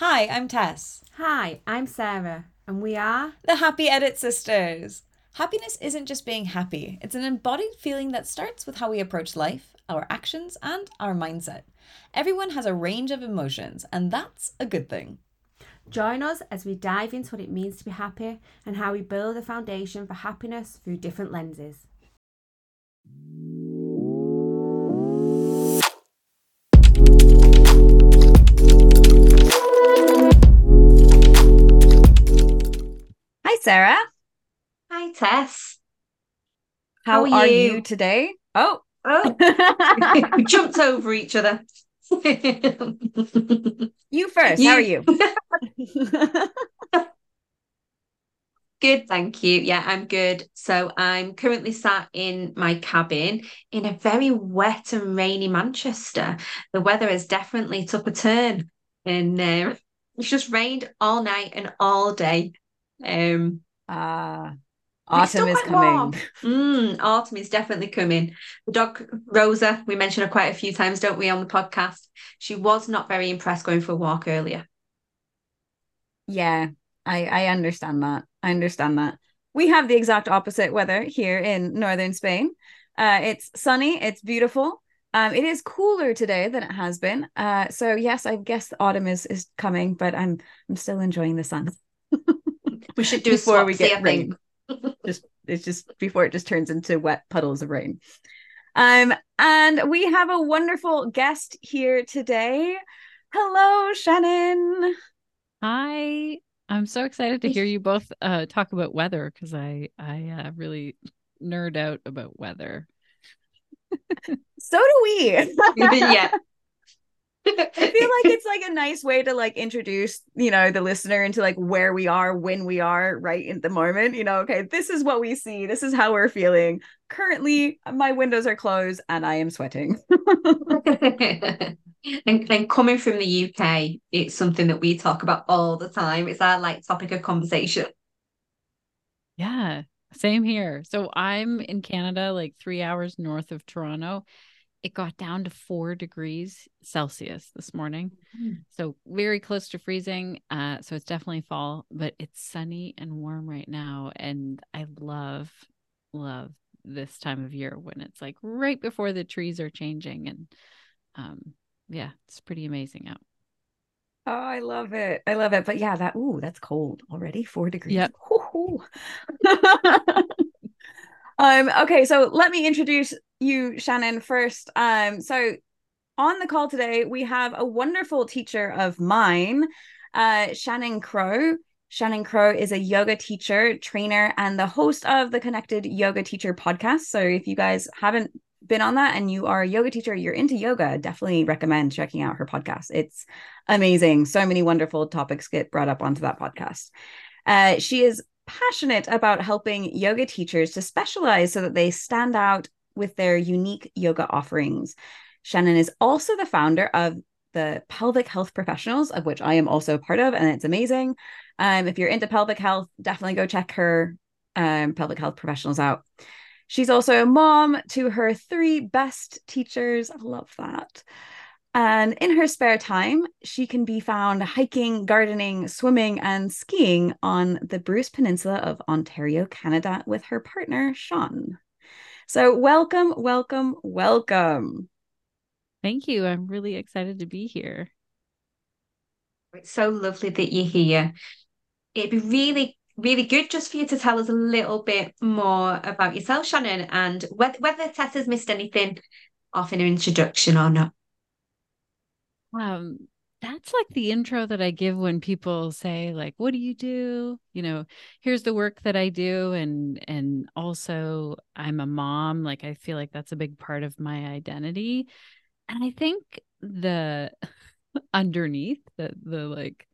Hi, I'm Tess. Hi, I'm Sarah. And we are The Happy Edit Sisters. Happiness isn't just being happy. It's an embodied feeling that starts with how we approach life, our actions, and our mindset. Everyone has a range of emotions, and that's a good thing. Join us as we dive into what it means to be happy and how we build a foundation for happiness through different lenses. Hi, Sarah. Hi, Tess. How are you today? Oh. We jumped over each other. You first. How are you? Good, thank you. Yeah, I'm good. So I'm currently sat in my cabin in a very wet and rainy Manchester. The weather has definitely took a turn, and it's just rained all night and all day. Autumn is coming. Autumn is definitely coming. The dog Rosa, we mentioned her quite a few times, don't we, on the podcast? She was not very impressed going for a walk earlier. Yeah, I understand that. We have the exact opposite weather here in Northern Spain. It's sunny. It's beautiful. It is cooler today than it has been. So yes, I guess autumn is coming, but I'm still enjoying the sun. We should do before we get rain. It's just before it just turns into wet puddles of rain. And we have a wonderful guest here today. Hello, Shannon. Hi. I'm so excited to hear you both talk about weather because I really nerd out about weather. So do we. Yeah. I feel like it's like a nice way to like introduce, you know, the listener into like where we are, when we are right in the moment, you know, okay, this is what we see. This is how we're feeling. Currently, my windows are closed and I am sweating. And coming from the UK, it's something that we talk about all the time. It's our like topic of conversation. Yeah, same here. So I'm in Canada, like 3 hours north of Toronto. It got down to 4 degrees Celsius this morning. Mm. So very close to freezing. So it's definitely fall, but it's sunny and warm right now. And I love this time of year when it's like right before the trees are changing. And yeah, it's pretty amazing out. Oh, I love it. But yeah, that's cold already. 4 degrees. Yep. Okay, so let me introduce you, Shannon, first. So on the call today, we have a wonderful teacher of mine, Shannon Crow. Shannon Crow is a yoga teacher, trainer, and the host of the Connected Yoga Teacher podcast. So if you guys haven't been on that and you are a yoga teacher, you're into yoga, definitely recommend checking out her podcast. It's amazing. So many wonderful topics get brought up onto that podcast. She is passionate about helping yoga teachers to specialize so that they stand out with their unique yoga offerings. Shannon is also the founder of the Pelvic Health Professionals, of which I am also part of, and it's amazing. If you're into pelvic health, definitely go check her Pelvic Health Professionals out. She's also a mom to her 3 best teachers. I love that. And in her spare time, she can be found hiking, gardening, swimming, and skiing on the Bruce Peninsula of Ontario, Canada, with her partner, Sean. So welcome, welcome, welcome. Thank you. I'm really excited to be here. It's so lovely that you're here. It'd be really, really good just for you to tell us a little bit more about yourself, Shannon, and whether Tess has missed anything off in her introduction or not. That's like the intro that I give when people say like, what do you do? You know, here's the work that I do. And also I'm a mom. Like, I feel like that's a big part of my identity. And I think the underneath the like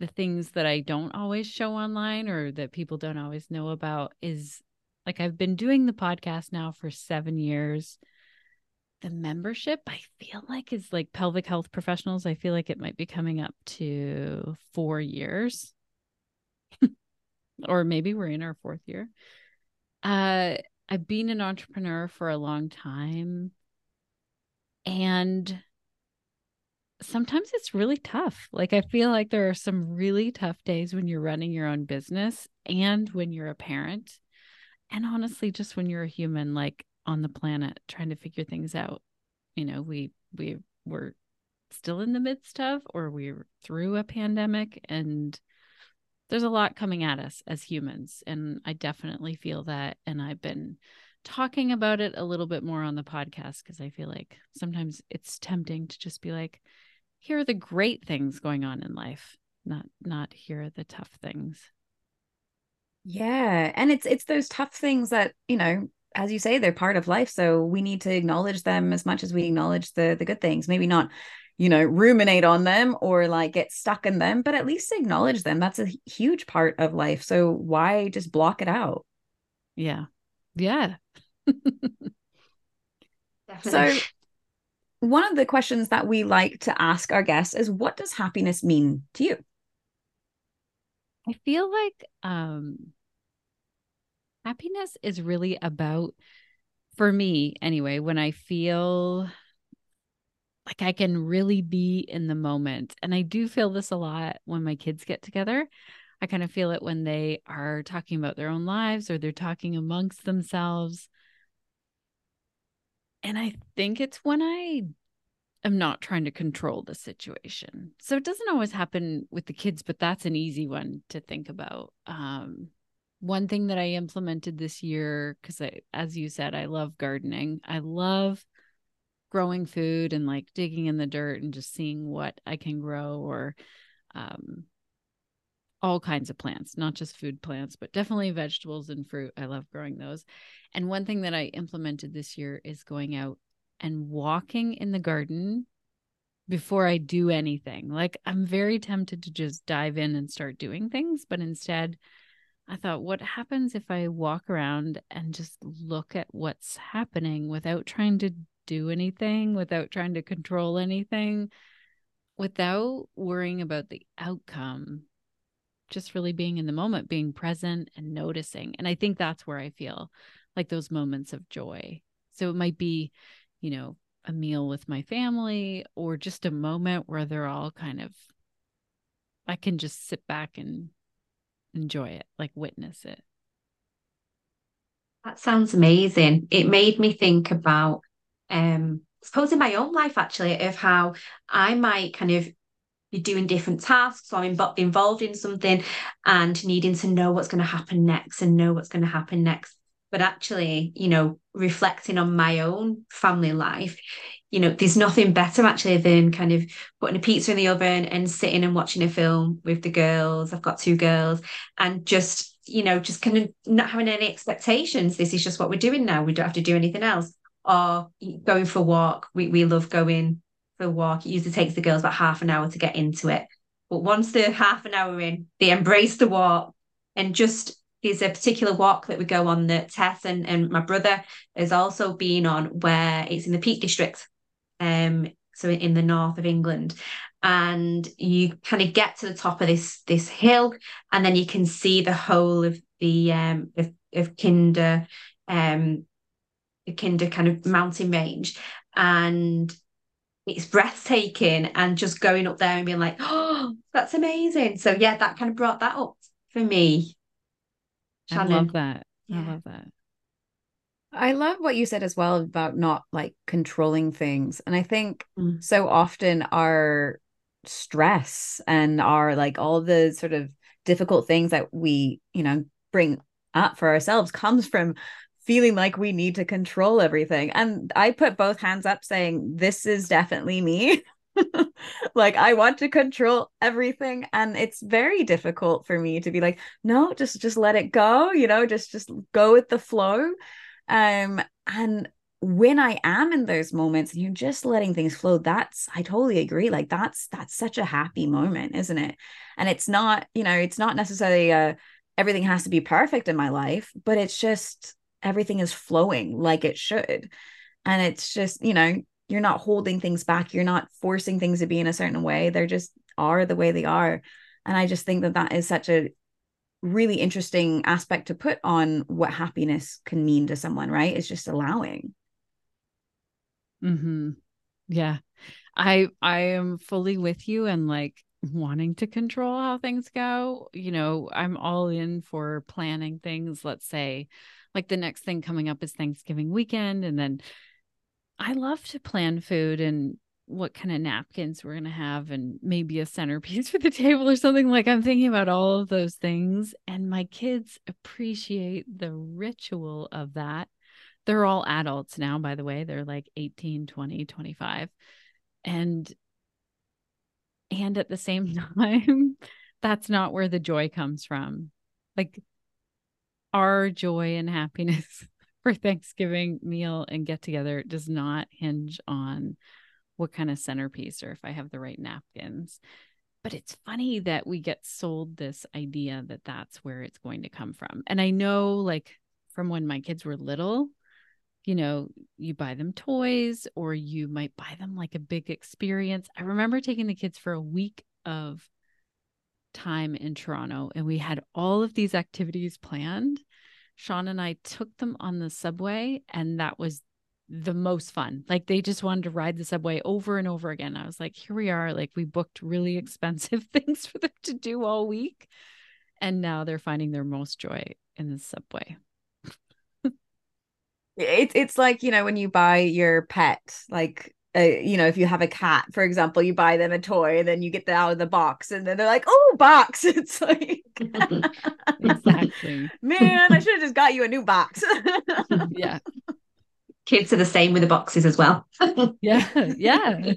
the things that I don't always show online or that people don't always know about is like, I've been doing the podcast now for 7 years. The membership, I feel like, is like Pelvic Health Professionals. I feel like it might be coming up to 4 years or maybe we're in our 4th year. I've been an entrepreneur for a long time. And sometimes it's really tough. Like, I feel like there are some really tough days when you're running your own business and when you're a parent. And honestly, just when you're a human, like on the planet, trying to figure things out, you know, we're still in the midst of, or we're through a pandemic, and there's a lot coming at us as humans. And I definitely feel that. And I've been talking about it a little bit more on the podcast, because I feel like sometimes it's tempting to just be like, here are the great things going on in life, not here are the tough things. Yeah. And it's those tough things that, you know, as you say, they're part of life. So we need to acknowledge them as much as we acknowledge the good things. Maybe not, you know, ruminate on them or like get stuck in them, but at least acknowledge them. That's a huge part of life. So why just block it out? Yeah. Yeah. So one of the questions that we like to ask our guests is, what does happiness mean to you? I feel like happiness is really about, for me anyway, when I feel like I can really be in the moment. And I do feel this a lot when my kids get together. I kind of feel it when they are talking about their own lives or they're talking amongst themselves. And I think it's when I am not trying to control the situation. So it doesn't always happen with the kids, but that's an easy one to think about. One thing that I implemented this year, because as you said, I love gardening. I love growing food and like digging in the dirt and just seeing what I can grow, or all kinds of plants, not just food plants, but definitely vegetables and fruit. I love growing those. And one thing that I implemented this year is going out and walking in the garden before I do anything. Like, I'm very tempted to just dive in and start doing things, but instead I thought, what happens if I walk around and just look at what's happening without trying to do anything, without trying to control anything, without worrying about the outcome? Just really being in the moment, being present and noticing. And I think that's where I feel like those moments of joy. So it might be, you know, a meal with my family, or just a moment where they're all kind of, I can just sit back and enjoy it, like witness it. That sounds amazing. It made me think about, I suppose in my own life actually, of how I might kind of be doing different tasks, or I'm involved in something and needing to know what's going to happen next and know what's going to happen next. But actually, you know, reflecting on my own family life, you know, there's nothing better actually than kind of putting a pizza in the oven and sitting and watching a film with the girls. I've got 2 girls, and just, you know, just kind of not having any expectations. This is just what we're doing now. We don't have to do anything else. Or going for a walk. We love going the walk. It usually takes the girls about half an hour to get into it, but once they're half an hour in, they embrace the walk. And just, there's a particular walk that we go on that Tess and my brother has also been on, where it's in the Peak District, so in the north of England, and you kind of get to the top of this hill, and then you can see the whole of the of Kinder, the Kinder kind of mountain range, and it's breathtaking. And just going up there and being like, oh, that's amazing. So yeah, that kind of brought that up for me. Shannon. I love that. Yeah. I love that. I love what you said as well about not like controlling things. And I think so often our stress and our like all the sort of difficult things that we, you know, bring up for ourselves comes from feeling like we need to control everything. And I put both hands up saying, this is definitely me. Like, I want to control everything. And it's very difficult for me to be like, no, just let it go, you know, just go with the flow. And when I am in those moments and you're just letting things flow, I totally agree. Like that's such a happy moment, isn't it? And it's not, you know, it's not necessarily everything has to be perfect in my life, but it's just, everything is flowing like it should. And it's just, you know, you're not holding things back. You're not forcing things to be in a certain way. They're just are the way they are. And I just think that is such a really interesting aspect to put on what happiness can mean to someone, right? It's just allowing. Yeah. I am fully with you and like wanting to control how things go. You know, I'm all in for planning things. Let's say like the next thing coming up is Thanksgiving weekend. And then I love to plan food and what kind of napkins we're going to have and maybe a centerpiece for the table or something. Like I'm thinking about all of those things, and my kids appreciate the ritual of that. They're all adults now, by the way. They're like 18, 20, 25. And at the same time, that's not where the joy comes from. Like our joy and happiness for Thanksgiving meal and get together does not hinge on what kind of centerpiece or if I have the right napkins. But it's funny that we get sold this idea that that's where it's going to come from. And I know, like, from when my kids were little, you know, you buy them toys or you might buy them like a big experience. I remember taking the kids for a week of time in Toronto, and we had all of these activities planned. Sean and I took them on the subway, and that was the most fun. Like they just wanted to ride the subway over and over again. I was like, here we are. Like we booked really expensive things for them to do all week. And now they're finding their most joy in the subway. It's like, you know, when you buy your pet, like, you know, if you have a cat, for example, you buy them a toy and then you get that out of the box and then they're like, oh, box. It's like, exactly. Man, I should have just got you a new box. Yeah. Kids are the same with the boxes as well. Yeah. Yeah.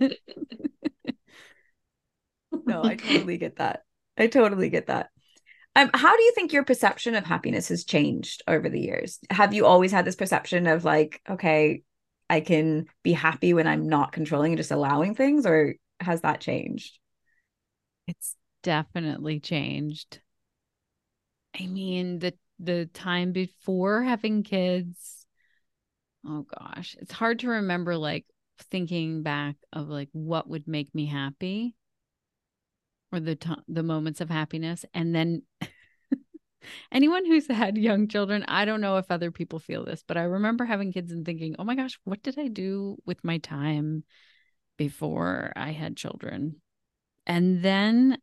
No, I totally get that. How do you think your perception of happiness has changed over the years? Have you always had this perception of like, okay, I can be happy when I'm not controlling and just allowing things, or has that changed? It's definitely changed. I mean, the time before having kids, oh gosh, it's hard to remember, like thinking back of like what would make me happy. Or the moments of happiness. And then anyone who's had young children, I don't know if other people feel this, but I remember having kids and thinking, oh my gosh, what did I do with my time before I had children? And then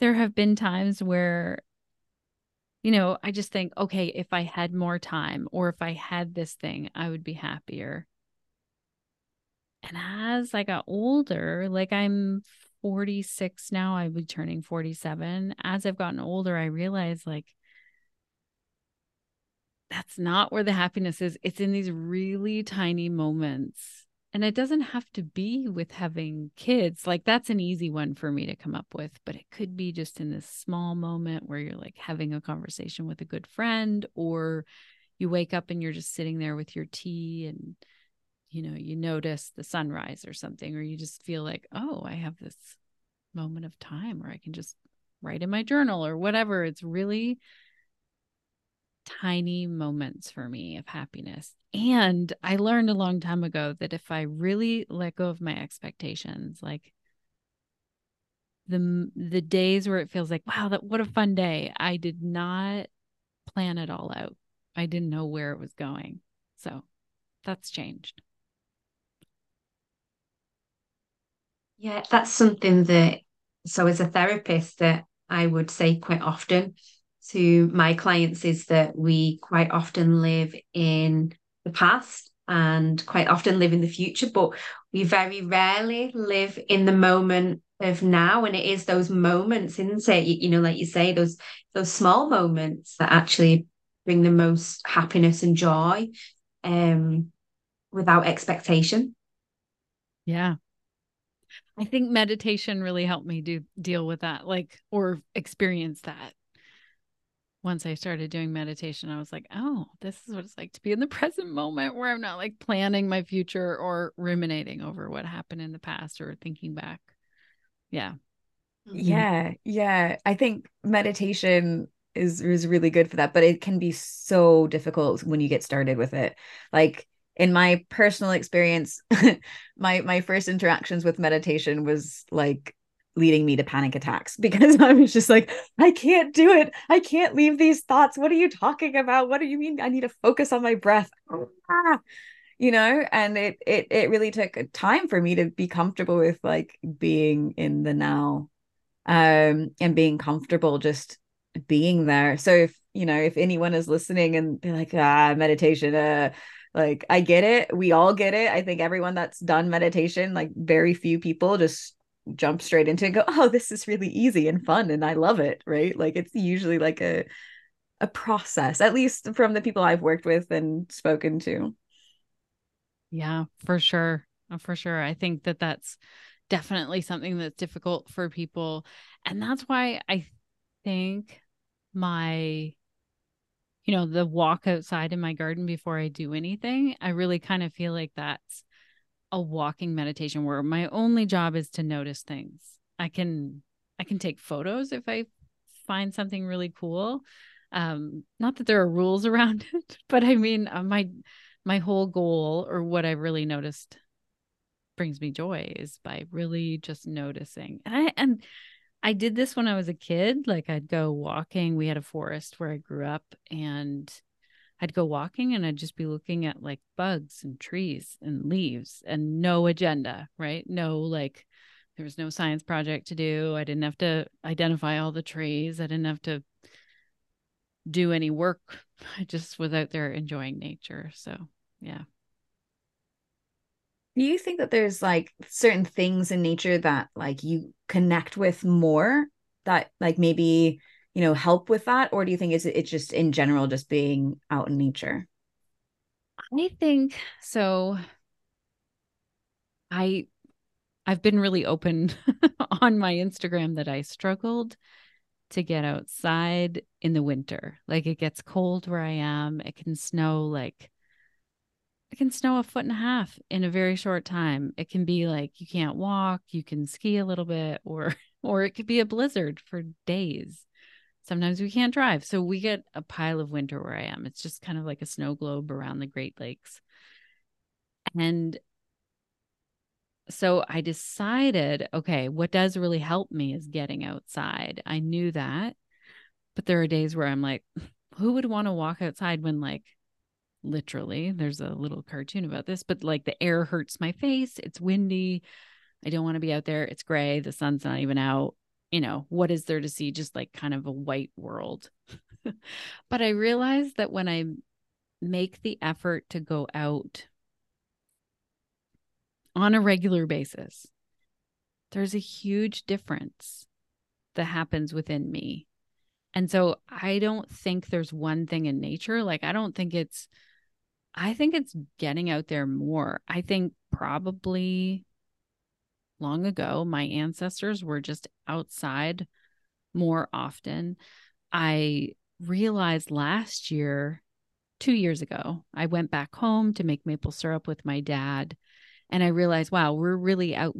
there have been times where, you know, I just think, okay, if I had more time or if I had this thing, I would be happier. And as I got older, like I'm 46 now, I would be turning 47. As I've gotten older, I realize like that's not where the happiness is. It's in these really tiny moments. And it doesn't have to be with having kids. Like that's an easy one for me to come up with, but it could be just in this small moment where you're like having a conversation with a good friend, or you wake up and you're just sitting there with your tea and you know, you notice the sunrise or something, or you just feel like, oh, I have this moment of time where I can just write in my journal or whatever. It's really tiny moments for me of happiness. And I learned a long time ago that if I really let go of my expectations, like the days where it feels like, wow, what a fun day. I did not plan it all out. I didn't know where it was going. So that's changed. Yeah, that's something that, so as a therapist, that I would say quite often to my clients is that we quite often live in the past and quite often live in the future, but we very rarely live in the moment of now. And it is those moments, isn't it? You know, like you say, those small moments that actually bring the most happiness and joy without expectation. Yeah. I think meditation really helped me deal with that, like, or experience that. Once I started doing meditation, I was like, oh, this is what it's like to be in the present moment where I'm not like planning my future or ruminating over what happened in the past or thinking back. Yeah. Yeah. Yeah. I think meditation is really good for that, but it can be so difficult when you get started with it. Like, in my personal experience, my first interactions with meditation was like leading me to panic attacks, because I was just like, I can't do it. I can't leave these thoughts. What are you talking about? What do you mean? I need to focus on my breath. Ah. you know, and it really took time for me to be comfortable with like being in the now, and being comfortable just being there. So if anyone is listening and be like, meditation, like I get it. We all get it. I think everyone that's done meditation, like very few people just jump straight into it and go, oh, this is really easy and fun and I love it. Right. Like it's usually like a process, at least from the people I've worked with and spoken to. Yeah, for sure. For sure. I think that that's definitely something that's difficult for people. And that's why I think the walk outside in my garden before I do anything, I really kind of feel like that's a walking meditation where my only job is to notice things. I can take photos if I find something really cool. Not that there are rules around it, but I mean, my whole goal, or what I've really noticed brings me joy, is by really just noticing. And I did this when I was a kid. Like I'd go walking. We had a forest where I grew up, and I'd go walking and I'd just be looking at like bugs and trees and leaves, and no agenda, right? No, like there was no science project to do. I didn't have to identify all the trees. I didn't have to do any work. I just was out there enjoying nature. So, yeah. Do you think that there's like certain things in nature that like you connect with more that like maybe, help with that? Or do you think it's just in general, just being out in nature? I think so. I've been really open on my Instagram that I struggled to get outside in the winter. Like it gets cold where I am. It can snow a foot and a half in a very short time. It can be like, you can't walk, you can ski a little bit, or it could be a blizzard for days. Sometimes we can't drive. So we get a pile of winter where I am. It's just kind of like a snow globe around the Great Lakes. And so I decided, okay, what does really help me is getting outside. I knew that, but there are days where I'm like, who would want to walk outside when like, literally, there's a little cartoon about this, but like the air hurts my face. It's windy. I don't want to be out there. It's gray. The sun's not even out. What is there to see? Just like kind of a white world. But I realized that when I make the effort to go out on a regular basis, there's a huge difference that happens within me. And so I don't think there's one thing in nature. Like, I think it's getting out there more. I think probably long ago, my ancestors were just outside more often. I realized 2 years ago, I went back home to make maple syrup with my dad. And I realized, wow, we're really out.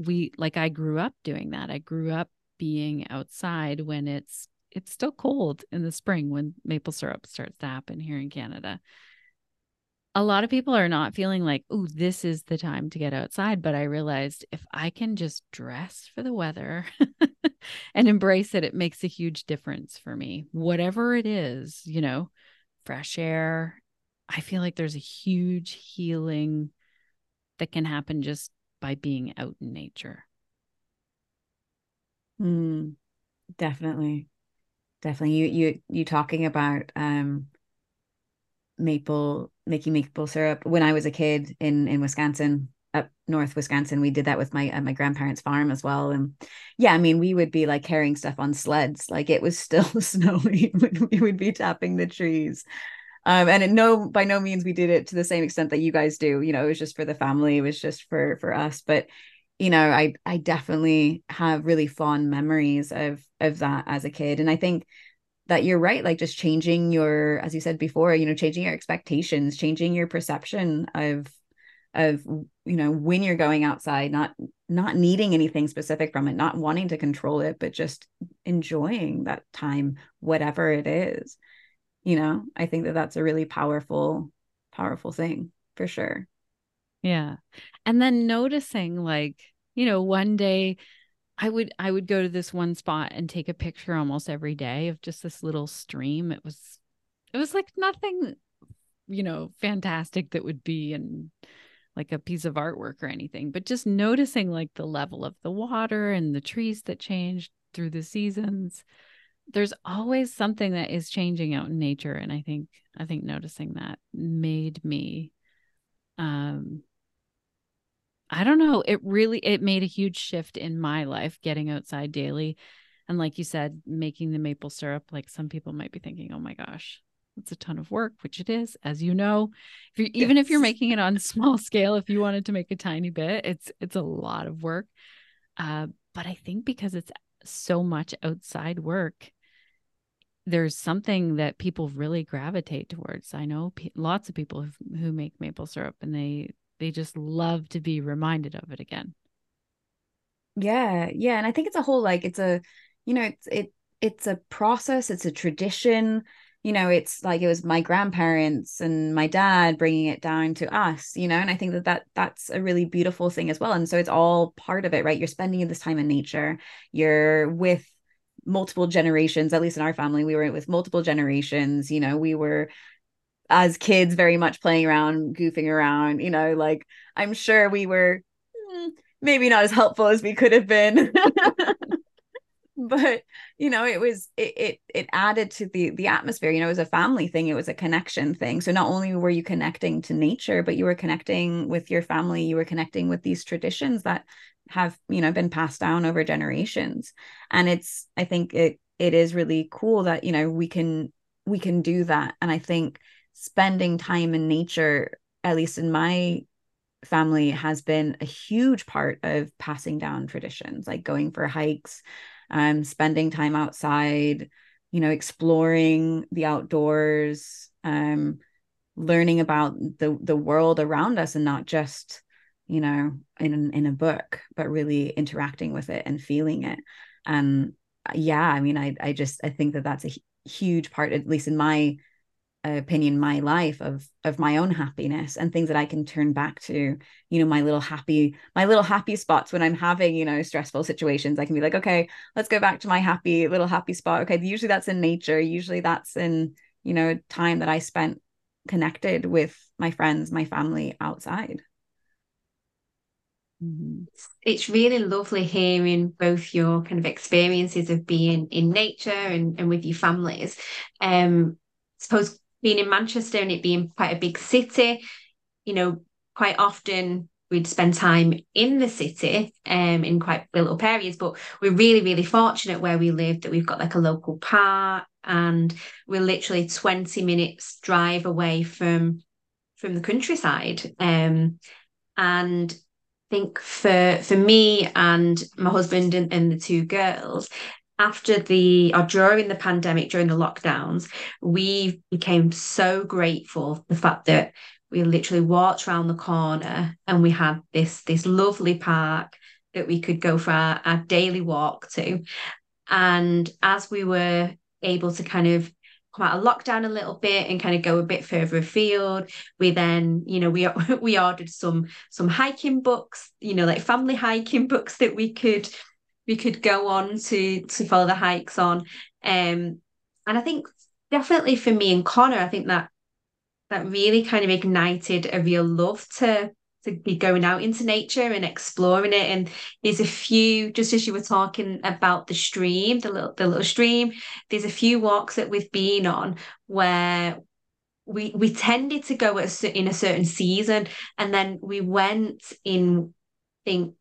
I grew up doing that. I grew up being outside when it's still cold in the spring when maple syrup starts to happen here in Canada. A lot of people are not feeling like, oh, this is the time to get outside. But I realized if I can just dress for the weather and embrace it, it makes a huge difference for me. Whatever it is, fresh air. I feel like there's a huge healing that can happen just by being out in nature. Definitely. Definitely. You talking about making maple syrup. When I was a kid in Wisconsin, up north Wisconsin, we did that with my grandparents' farm as well. And yeah, I mean, we would be like carrying stuff on sleds. Like it was still snowy when we would be tapping the trees. And by no means we did it to the same extent that you guys do. It was just for the family. It was just for us. But I definitely have really fond memories of that as a kid. And I think that you're right, like just changing your, as you said before, changing your expectations, changing your perception of when you're going outside, not needing anything specific from it, not wanting to control it, but just enjoying that time, whatever it is. I think that that's a really powerful thing for sure. Yeah. And then noticing like, one day I would go to this one spot and take a picture almost every day of just this little stream. It was like nothing, fantastic that would be in like a piece of artwork or anything, but just noticing like the level of the water and the trees that change through the seasons. There's always something that is changing out in nature. And I think noticing that made me, I don't know. It made a huge shift in my life, getting outside daily. And like you said, making the maple syrup, like some people might be thinking, oh my gosh, that's a ton of work, which it is, as you know, if you're, even if you're making it on small scale, if you wanted to make a tiny bit, it's a lot of work. But I think because it's so much outside work, there's something that people really gravitate towards. I know lots of people who make maple syrup, and they just love to be reminded of it again. Yeah. Yeah. And I think it's a whole, like, it's a process, it's a tradition, you know, it's like, it was my grandparents and my dad bringing it down to us, you know, and I think that's a really beautiful thing as well. And so it's all part of it, right? You're spending this time in nature, you're with multiple generations, at least in our family, we were with multiple generations, you know, we were as kids very much playing around, goofing around, you know, like I'm sure we were maybe not as helpful as we could have been, but you know, it added to the atmosphere, you know, it was a family thing. It was a connection thing. So not only were you connecting to nature, but you were connecting with your family, you were connecting with these traditions that have, you know, been passed down over generations. And it's, I think it is really cool that, you know, we can do that. And I think spending time in nature, at least in my family, has been a huge part of passing down traditions, like going for hikes, spending time outside, you know, exploring the outdoors, learning about the world around us, and not just, you know, in a book, but really interacting with it and feeling it. Yeah, I mean, I think that's a huge part, at least in my opinion, my life, of my own happiness, and things that I can turn back to, you know, my little happy spots when I'm having, you know, stressful situations. I can be like, okay, let's go back to my happy spot. Okay. Usually that's in nature. Usually that's in, you know, time that I spent connected with my friends, my family outside. It's really lovely hearing both your kind of experiences of being in nature and with your families. I suppose being in Manchester and it being quite a big city, you know, quite often we'd spend time in the city in quite built up areas, but we're really, really fortunate where we live that we've got like a local park, and we're literally 20 minutes drive away from the countryside. And I think for me and my husband and the two girls, during the pandemic, during the lockdowns, we became so grateful for the fact that we literally walked around the corner and we had this lovely park that we could go for our daily walk to. And as we were able to kind of come out of lockdown a little bit and kind of go a bit further afield, we then, you know, we ordered some hiking books, you know, like family hiking books that we could go on to follow the hikes on. And I think definitely for me and Connor, I think that really kind of ignited a real love to be going out into nature and exploring it. And there's a few, just as you were talking about the stream, the little stream, there's a few walks that we've been on where we tended to go in a certain season. And then we went in, I think,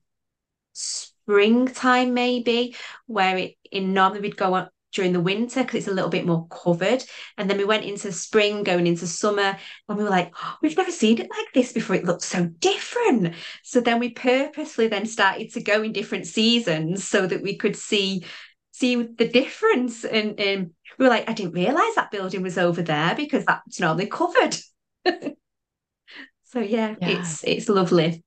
springtime maybe, where normally we'd go up during the winter because it's a little bit more covered, and then we went into spring going into summer, and we were like, oh, we've never seen it like this before, it looks so different. So then we purposely then started to go in different seasons so that we could see the difference, and we were like, I didn't realize that building was over there because that's normally covered. So yeah. It's lovely.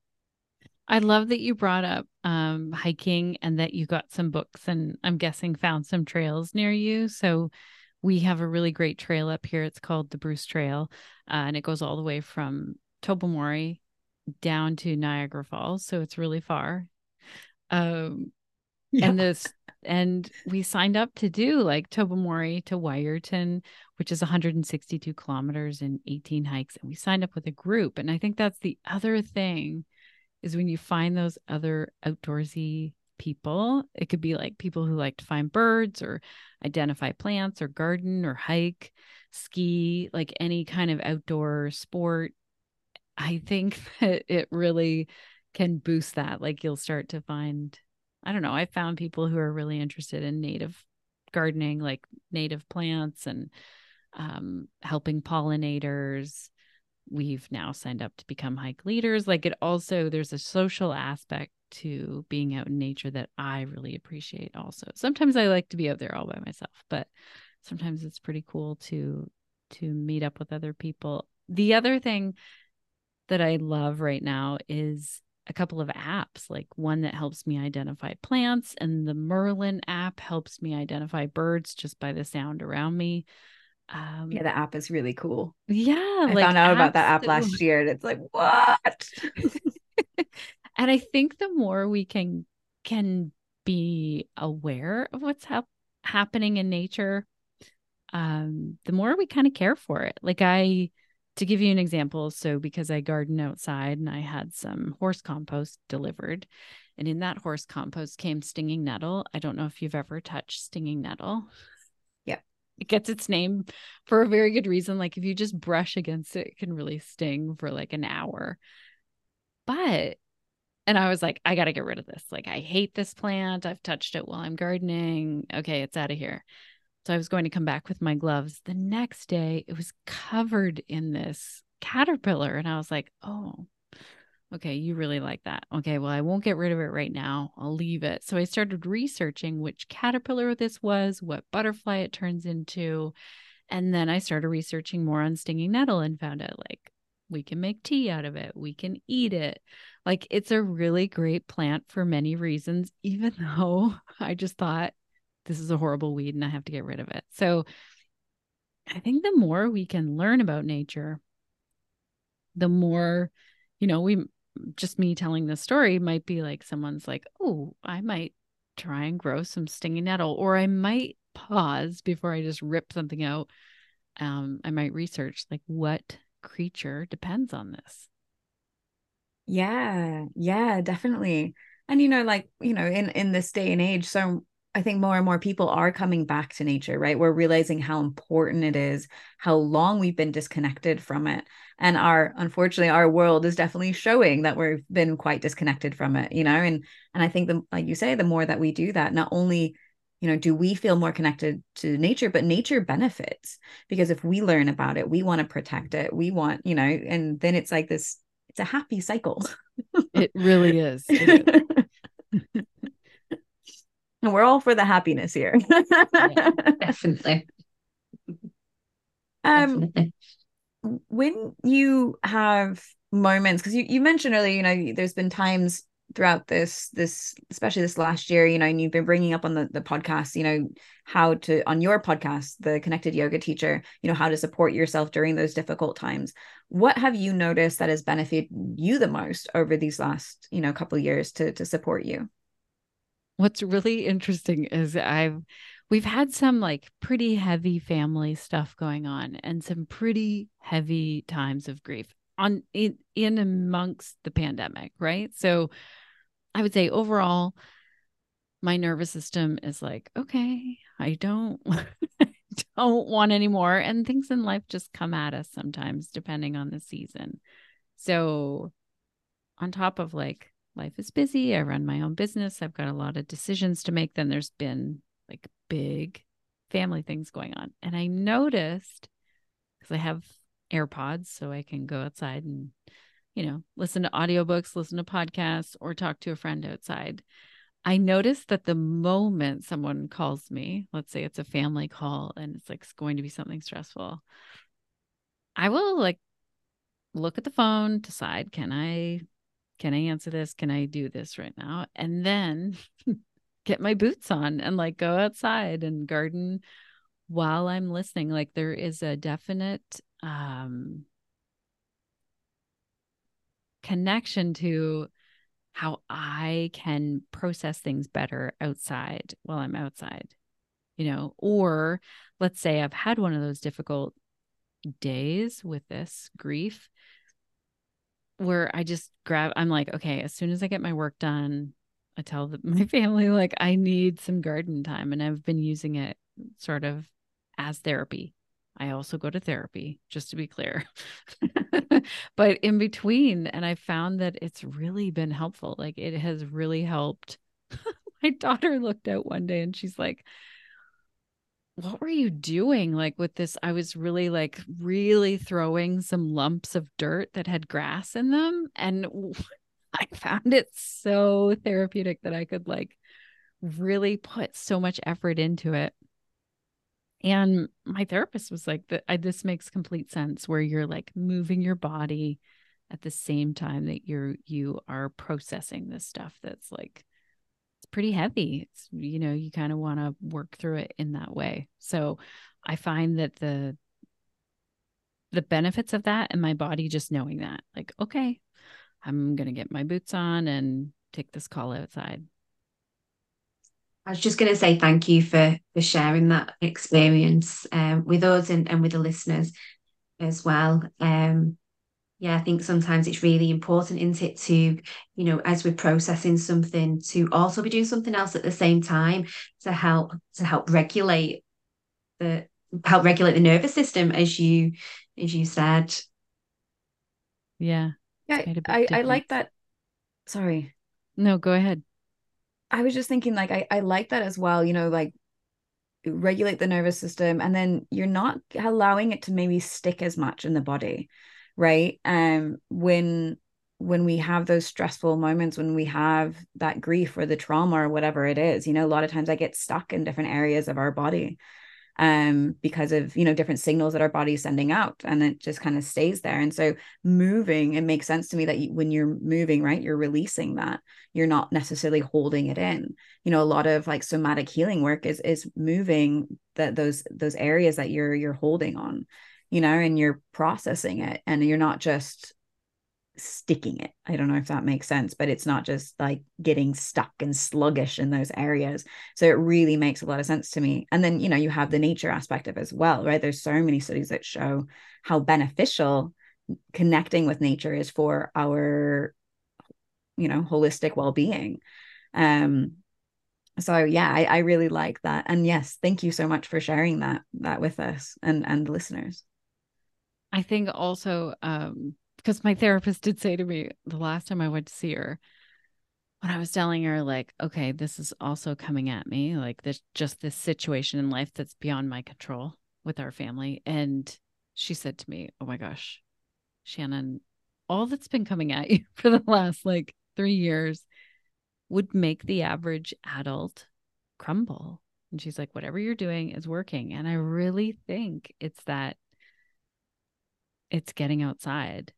I love that you brought up hiking and that you got some books, and I'm guessing found some trails near you. So we have a really great trail up here. It's called the Bruce Trail, and it goes all the way from Tobermory down to Niagara Falls. So it's really far. Yeah. And we signed up to do like Tobermory to Wiarton, which is 162 kilometers and 18 hikes. And we signed up with a group. And I think that's the other thing is when you find those other outdoorsy people, it could be like people who like to find birds or identify plants or garden or hike, ski, like any kind of outdoor sport. I think that it really can boost that. Like you'll start to find, I don't know, I found people who are really interested in native gardening, like native plants and helping pollinators. We've now signed up to become hike leaders. Like it also, there's a social aspect to being out in nature that I really appreciate also. Sometimes I like to be out there all by myself, but sometimes it's pretty cool to meet up with other people. The other thing that I love right now is a couple of apps, like one that helps me identify plants, and the Merlin app helps me identify birds just by the sound around me. Yeah, the app is really cool. Yeah. I found out about that app last year and it's like, what? And I think the more we can be aware of what's happening in nature, the more we kind of care for it. Like to give you an example, so because I garden outside and I had some horse compost delivered, and in that horse compost came stinging nettle. I don't know if you've ever touched stinging nettle. Yeah. It gets its name for a very good reason. Like if you just brush against it, it can really sting for like an hour. And I was like, I got to get rid of this. Like I hate this plant. I've touched it while I'm gardening. Okay, it's out of here. So I was going to come back with my gloves. The next day, it was covered in this caterpillar. And I was like, oh, okay, you really like that. Okay, well, I won't get rid of it right now. I'll leave it. So I started researching which caterpillar this was, what butterfly it turns into. And then I started researching more on stinging nettle and found out like we can make tea out of it. We can eat it. Like it's a really great plant for many reasons, even though I just thought, this is a horrible weed and I have to get rid of it. So I think the more we can learn about nature, the more, you know, me telling this story might be like, someone's like, oh, I might try and grow some stinging nettle, or I might pause before I just rip something out. I might research like what creature depends on this. Yeah. Yeah, definitely. And, you know, like, you know, in this day and age, so I think more and more people are coming back to nature, right? We're realizing how important it is, how long we've been disconnected from it. And unfortunately, our world is definitely showing that we've been quite disconnected from it, you know? And I think like you say, the more that we do that, not only, you know, do we feel more connected to nature, but nature benefits, because if we learn about it, we want to protect it. We want, you know, and then it's like this, it's a happy cycle. It really is. It really is. And we're all for the happiness here. Yeah, definitely. When you have moments, because you mentioned earlier, you know, there's been times throughout this, especially this last year, you know, and you've been bringing up on the podcast, you know, on your podcast, The Connected Yoga Teacher, you know, how to support yourself during those difficult times. What have you noticed that has benefited you the most over these last, you know, couple of years to support you? What's really interesting is we've had some like pretty heavy family stuff going on and some pretty heavy times of grief in amongst the pandemic, right? So I would say overall, my nervous system is like, okay, I don't want any more. And things in life just come at us sometimes, depending on the season. So on top of like, life is busy. I run my own business. I've got a lot of decisions to make. Then there's been like big family things going on. And I noticed, because I have AirPods, so I can go outside and, you know, listen to audiobooks, listen to podcasts, or talk to a friend outside. I noticed that the moment someone calls me, let's say it's a family call and it's like it's going to be something stressful, I will like look at the phone, decide, can I answer this? Can I do this right now? And then get my boots on and like go outside and garden while I'm listening. Like there is a definite connection to how I can process things better outside while I'm outside, you know, or let's say I've had one of those difficult days with this grief where I just grab, I'm like, okay, as soon as I get my work done, I tell my family, like, I need some garden time. And I've been using it sort of as therapy. I also go to therapy, just to be clear, but in between. And I found that it's really been helpful. Like, it has really helped. My daughter looked out one day and she's like, what were you doing? Like, with this, I was really like throwing some lumps of dirt that had grass in them. And I found it so therapeutic that I could like really put so much effort into it. And my therapist was like, this makes complete sense, where you're like moving your body at the same time that you are processing this stuff. That's like, it's pretty heavy. It's, you know, you kind of want to work through it in that way. So I find that the benefits of that, and my body just knowing that, like, okay, I'm going to get my boots on and take this call outside. I was just going to say thank you for sharing that experience with us and with the listeners as well. Yeah, I think sometimes it's really important, isn't it, to, you know, as we're processing something, to also be doing something else at the same time to help regulate the nervous system, as you said. Yeah. Yeah, I like that. Sorry. No, go ahead. I was just thinking, like, I like that as well, you know, like, regulate the nervous system, and then you're not allowing it to maybe stick as much in the body, right? When we have those stressful moments, when we have that grief or the trauma or whatever it is, you know, a lot of times I get stuck in different areas of our body because of, you know, different signals that our body is sending out, and it just kind of stays there. And so moving, it makes sense to me that when you're moving, right, you're releasing that, you're not necessarily holding it in. You know, a lot of like somatic healing work is moving that those areas that you're holding on, you know, and you're processing it, and you're not just sticking it. I don't know if that makes sense, but it's not just like getting stuck and sluggish in those areas. So it really makes a lot of sense to me. And then, you know, you have the nature aspect of it as well, right? There's so many studies that show how beneficial connecting with nature is for our, you know, holistic well-being. So yeah, I really like that. And yes, thank you so much for sharing that with us and the listeners. I think also, because my therapist did say to me the last time I went to see her, when I was telling her, like, okay, this is also coming at me, like, this, just this situation in life that's beyond my control with our family. And she said to me, oh my gosh, Shannon, all that's been coming at you for the last like 3 years would make the average adult crumble. And she's like, whatever you're doing is working. And I really think it's that it's getting outside.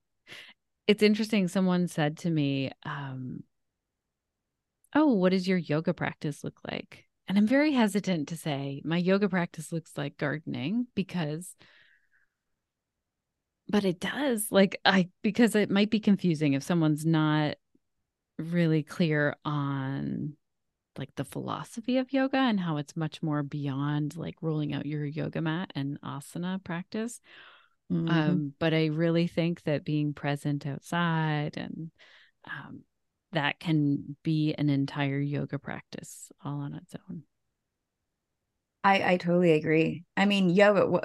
It's interesting. Someone said to me, oh, what does your yoga practice look like? And I'm very hesitant to say my yoga practice looks like gardening but it does, like, because it might be confusing if someone's not really clear on like the philosophy of yoga and how it's much more beyond like rolling out your yoga mat and asana practice. Mm-hmm. But I really think that being present outside and that can be an entire yoga practice all on its own. I totally agree. I mean, yoga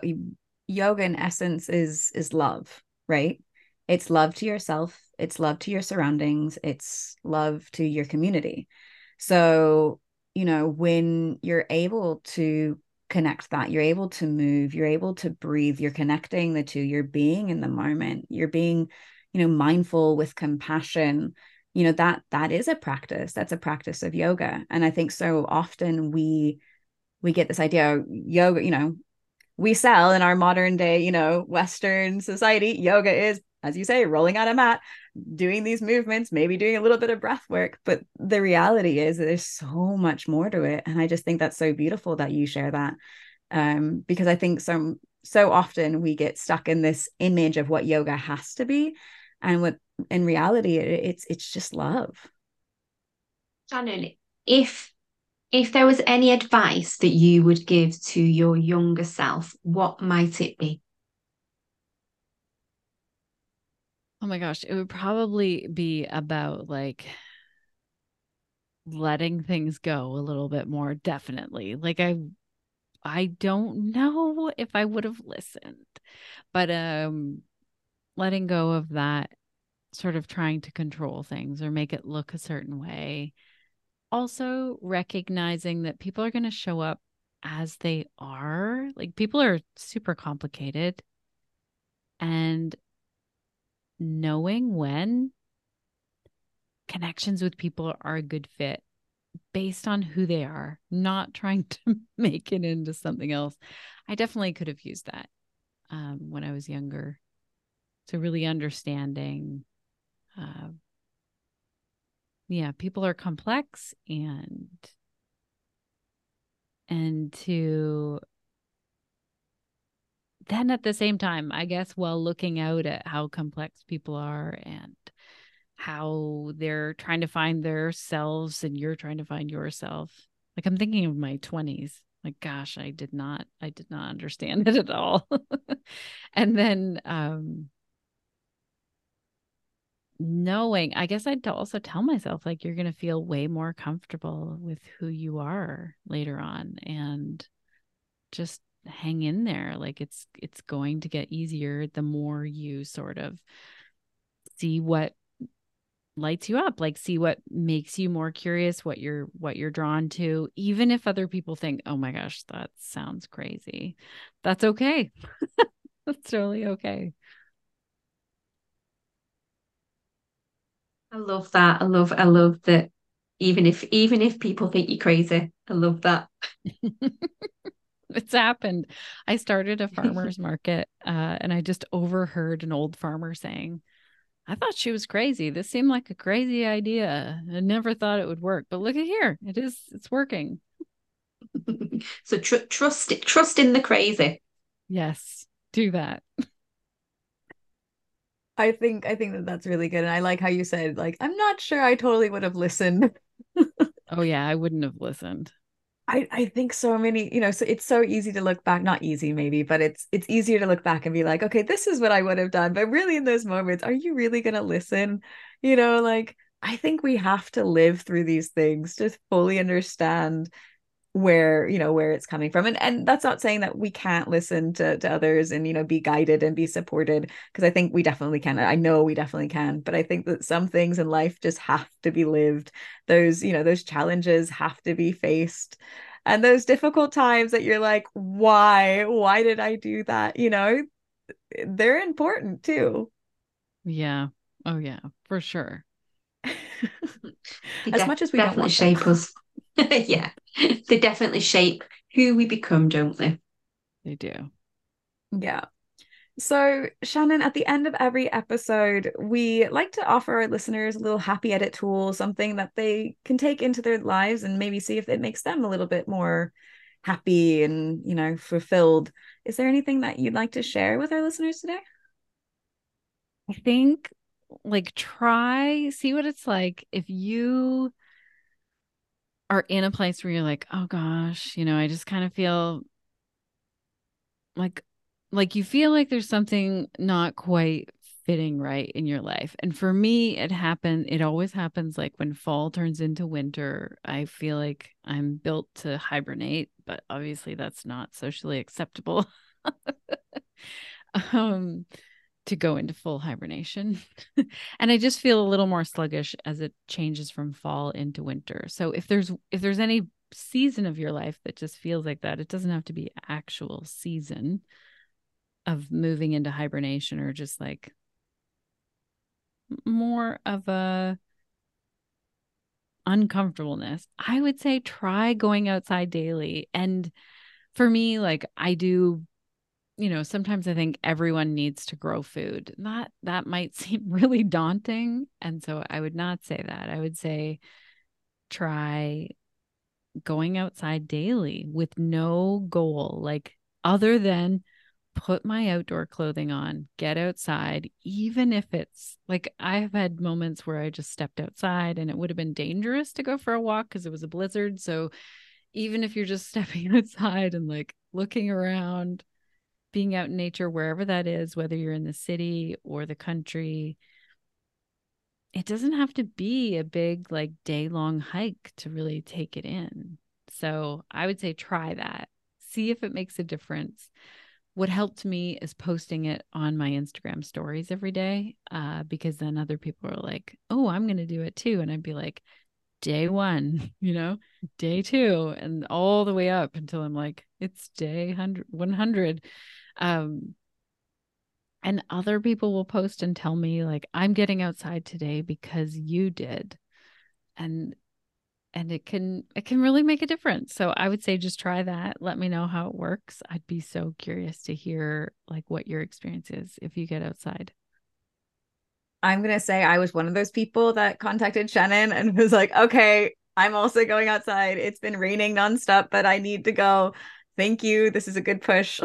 in essence is love, right? It's love to yourself. It's love to your surroundings. It's love to your community. So, you know, when you're able to connect that, you're able to move, you're able to breathe, you're connecting the two, you're being in the moment, you're being, you know, mindful with compassion, you know, that is a practice. That's a practice of yoga. And I think so often we get this idea of yoga, you know, we sell in our modern day, you know, Western society, yoga is, as you say, rolling on a mat, doing these movements, maybe doing a little bit of breath work. But the reality is there's so much more to it. And I just think that's so beautiful that you share that. Because I think so often we get stuck in this image of what yoga has to be. And what in reality, it's just love. Shannon, if there was any advice that you would give to your younger self, what might it be? Oh my gosh, it would probably be about like letting things go a little bit more, definitely. Like I don't know if I would have listened, but letting go of that sort of trying to control things or make it look a certain way. Also recognizing that people are going to show up as they are. Like people are super complicated, and knowing when connections with people are a good fit based on who they are, not trying to make it into something else. I definitely could have used that when I was younger. So really understanding, people are complex, and to then at the same time, I guess, while looking out at how complex people are and how they're trying to find their selves and you're trying to find yourself. Like I'm thinking of my 20s, like, gosh, I did not understand it at all. And then, knowing, I guess I'd also tell myself, like, you're going to feel way more comfortable with who you are later on, and just hang in there. Like it's going to get easier the more you sort of see what lights you up, like see what makes you more curious, what you're drawn to, even if other people think, oh my gosh, that sounds crazy. That's okay. That's totally okay. I love that. I love that. Even if people think you're crazy, I love that. It's happened. I started a farmer's market and I just overheard an old farmer saying, I thought she was crazy. This seemed like a crazy idea. I never thought it would work, but look at here. It's working. So trust in the crazy. Yes, do that. I think that's really good. And I like how you said, like, I'm not sure I totally would have listened. Oh yeah. I wouldn't have listened. I think so many, so it's so easy to look back, not easy maybe, but it's easier to look back and be like, okay, this is what I would have done. But really in those moments, are you really going to listen? I think we have to live through these things to fully understand where it's coming from. And that's not saying that we can't listen to others and, be guided and be supported, because I think we definitely can. I know we definitely can, but I think that some things in life just have to be lived. Those, those challenges have to be faced. And those difficult times that you're like, why did I do that? They're important too. Yeah. Oh yeah, for sure. As much as we definitely don't want shape us. Yeah, they definitely shape who we become, don't they? They do. Yeah. So Shannon, at the end of every episode, we like to offer our listeners a little happy edit tool, something that they can take into their lives and maybe see if it makes them a little bit more happy and, fulfilled. Is there anything that you'd like to share with our listeners today? I think see what it's like if you are in a place where you're like, oh gosh, I just kind of feel like you feel like there's something not quite fitting right in your life. And for me, it always happens like when fall turns into winter, I feel like I'm built to hibernate, but obviously that's not socially acceptable to go into full hibernation. And I just feel a little more sluggish as it changes from fall into winter. So if there's any season of your life that just feels like that, it doesn't have to be actual season of moving into hibernation, or just like more of a uncomfortableness. I would say try going outside daily. And for me, like I do, sometimes I think everyone needs to grow food. That might seem really daunting. And so I would not say that. I would say try going outside daily with no goal, like other than put my outdoor clothing on, get outside, even if it's like, I've had moments where I just stepped outside and it would have been dangerous to go for a walk because it was a blizzard. So even if you're just stepping outside and like looking around, being out in nature, wherever that is, whether you're in the city or the country, it doesn't have to be a big, like, day-long hike to really take it in. So I would say try that. See if it makes a difference. What helped me is posting it on my Instagram stories every day, because then other people are like, oh, I'm going to do it too. And I'd be like, day one, you know, day two, and all the way up until I'm like, it's day 100. And other people will post and tell me like, I'm getting outside today because you did. And it can really make a difference. So I would say, just try that. Let me know how it works. I'd be so curious to hear like what your experience is if you get outside. I'm going to say I was one of those people that contacted Shannon and was like, okay, I'm also going outside. It's been raining nonstop, but I need to go. Thank you. This is a good push.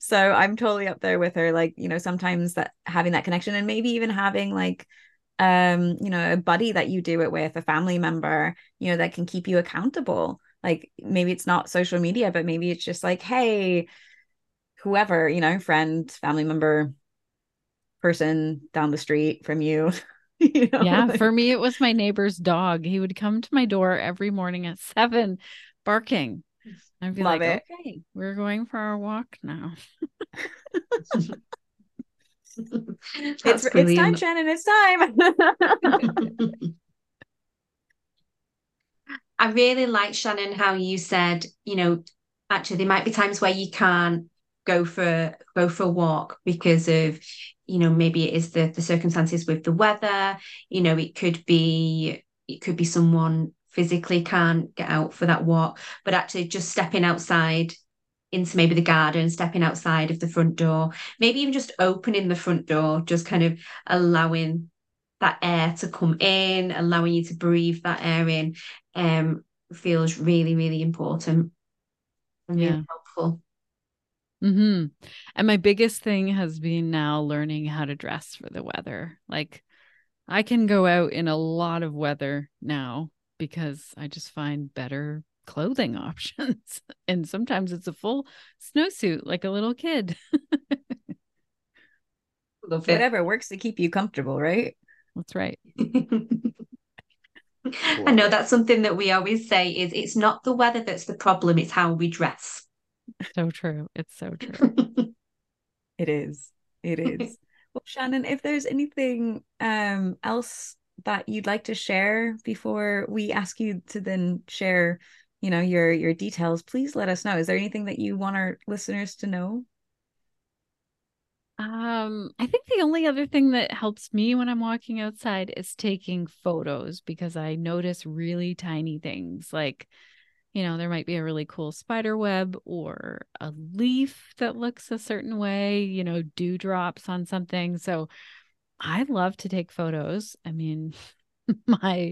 So I'm totally up there with her. Like, you know, sometimes that having that connection and maybe even having like, you know, a buddy that you do it with, a family member, you know, that can keep you accountable. Like maybe it's not social media, but maybe it's just like, hey, whoever, you know, friend, family member, person down the street from you. You know? Yeah. For me, it was my neighbor's dog. He would come to my door every morning at 7 barking. I'd be Love like, it. Okay, we're going for our walk now. It's time, Shannon. It's time. I really like, Shannon, how you said, you know, actually there might be times where you can't go for a walk because of, you know, maybe it is the circumstances with the weather. You know, it could be someone physically can't get out for that walk, but actually just stepping outside into maybe the garden, stepping outside of the front door, maybe even just opening the front door, just kind of allowing that air to come in, allowing you to breathe that air in, feels really, really important and really helpful. Mm-hmm. And my biggest thing has been now learning how to dress for the weather. Like I can go out in a lot of weather now because I just find better clothing options. And sometimes it's a full snowsuit, like a little kid. Whatever works to keep you comfortable, right? That's right. I know that's something that we always say is it's not the weather that's the problem, it's how we dress. So true. It's so true. It is. Well, Shannon, if there's anything else that you'd like to share before we ask you to then share, you know, your details, please let us know. Is there anything that you want our listeners to know? I think the only other thing that helps me when I'm walking outside is taking photos, because I notice really tiny things, like, you know, there might be a really cool spider web or a leaf that looks a certain way, you know, dewdrops on something. So I love to take photos. I mean, my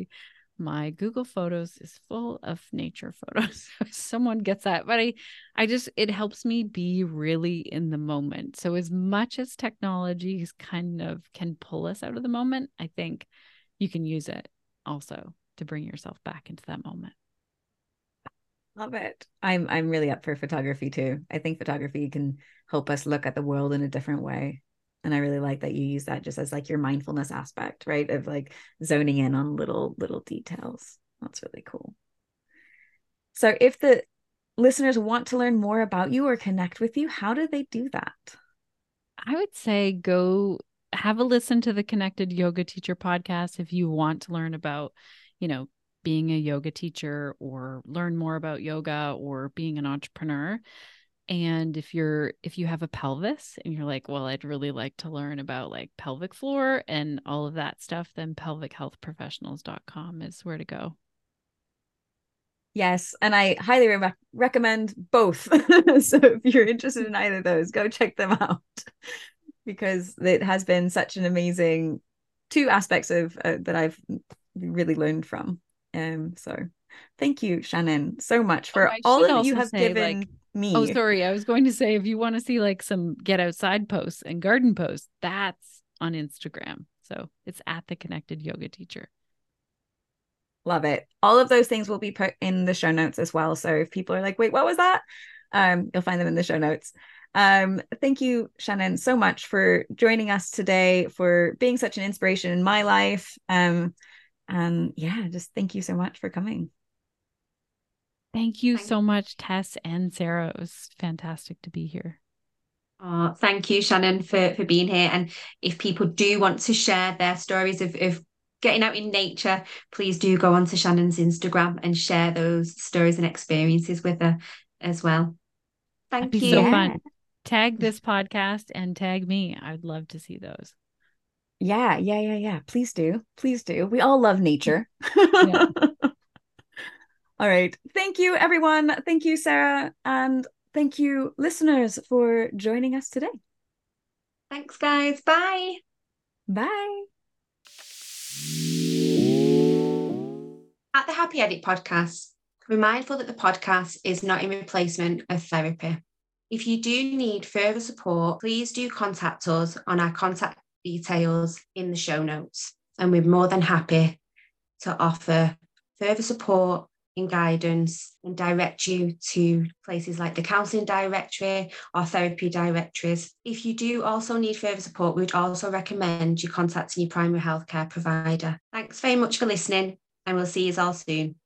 Google Photos is full of nature photos. Someone gets that, but I just, it helps me be really in the moment. So as much as technology is kind of can pull us out of the moment, I think you can use it also to bring yourself back into that moment. Love it. I'm really up for photography too. I think photography can help us look at the world in a different way. And I really like that you use that just as like your mindfulness aspect, right? Of like zoning in on little details. That's really cool. So if the listeners want to learn more about you or connect with you, how do they do that? I would say go have a listen to the Connected Yoga Teacher podcast if you want to learn about, you know, being a yoga teacher or learn more about yoga or being an entrepreneur. And if you have a pelvis and you're like, well, I'd really like to learn about like pelvic floor and all of that stuff, then pelvichealthprofessionals.com is where to go. Yes. And I highly recommend both. So if you're interested in either of those, go check them out, because it has been such an amazing two aspects of that I've really learned from. So thank you, Shannon, so much for all that you have given. Like, me. Oh, sorry. I was going to say, if you want to see like some get outside posts and garden posts, that's on Instagram. So it's at The Connected Yoga Teacher. Love it. All of those things will be put in the show notes as well. So if people are like, wait, what was that? You'll find them in the show notes. Thank you, Shannon, so much for joining us today, for being such an inspiration in my life. Yeah, just thank you so much for coming. Thank you so much, Tess and Sarah. It was fantastic to be here. Oh, thank you, Shannon, for being here. And if people do want to share their stories of getting out in nature, please do go onto Shannon's Instagram and share those stories and experiences with her as well. Thank you. So fun. Tag this podcast and tag me. I'd love to see those. Yeah. Please do. Please do. We all love nature. Yeah. All right. Thank you, everyone. Thank you, Sarah. And thank you, listeners, for joining us today. Thanks, guys. Bye. Bye. At the Happy Edit podcast, we're mindful that the podcast is not in replacement of therapy. If you do need further support, please do contact us on our contact details in the show notes, and we're more than happy to offer further support and guidance and direct you to places like the counselling directory or therapy directories. If you do also need further support, we would also recommend you contacting your primary healthcare provider. Thanks very much for listening, and we'll see you all soon.